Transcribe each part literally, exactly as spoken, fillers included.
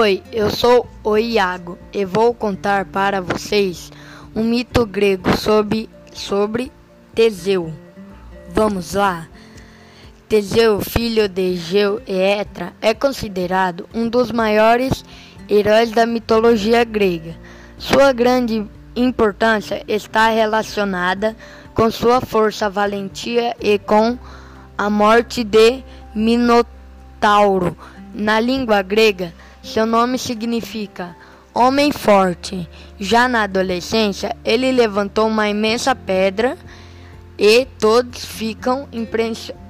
Oi, eu sou o Iago e vou contar para vocês um mito grego sobre, sobre Teseu. Vamos lá! Teseu, filho de Egeu e Etra, é considerado um dos maiores heróis da mitologia grega. Sua grande importância está relacionada com sua força, valentia e com a morte de Minotauro. Na língua grega, seu nome significa homem forte. Já na adolescência, ele levantou uma imensa pedra e todos ficam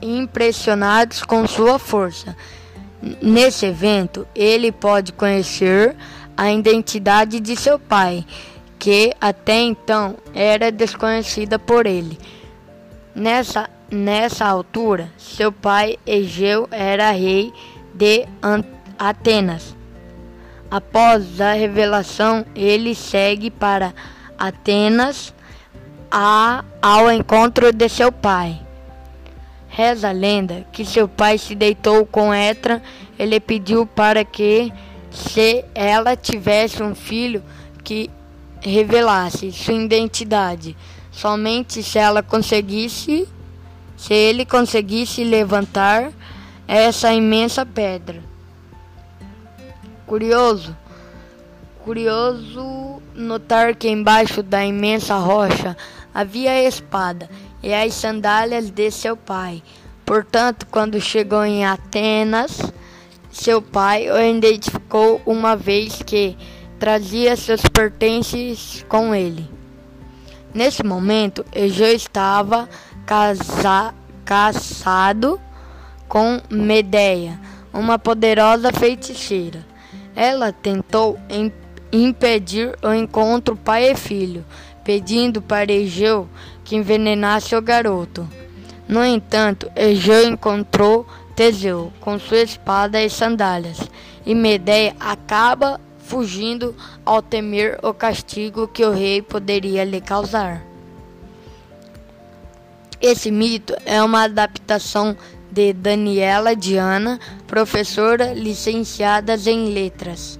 impressionados com sua força. Nesse evento, ele pode conhecer a identidade de seu pai, que até então era desconhecida por ele. Nessa, nessa altura, seu pai Egeu era rei de Atenas. Após a revelação, ele segue para Atenas a, ao encontro de seu pai. Reza a lenda que seu pai se deitou com Etra. Ele pediu para que, se ela tivesse um filho, que revelasse sua identidade. Somente se ela conseguisse, se ele conseguisse levantar essa imensa pedra. Curioso, curioso notar que embaixo da imensa rocha havia a espada e as sandálias de seu pai. Portanto, quando chegou em Atenas, seu pai o identificou, uma vez que trazia seus pertences com ele. Nesse momento, Egeu estava casa, caçado com Medeia, uma poderosa feiticeira. Ela tentou em, impedir o encontro pai e filho, pedindo para Egeu que envenenasse o garoto. No entanto, Egeu encontrou Teseu com sua espada e sandálias, e Medeia acaba fugindo ao temer o castigo que o rei poderia lhe causar. Esse mito é uma adaptação de Daniela Diana, professora licenciada em letras.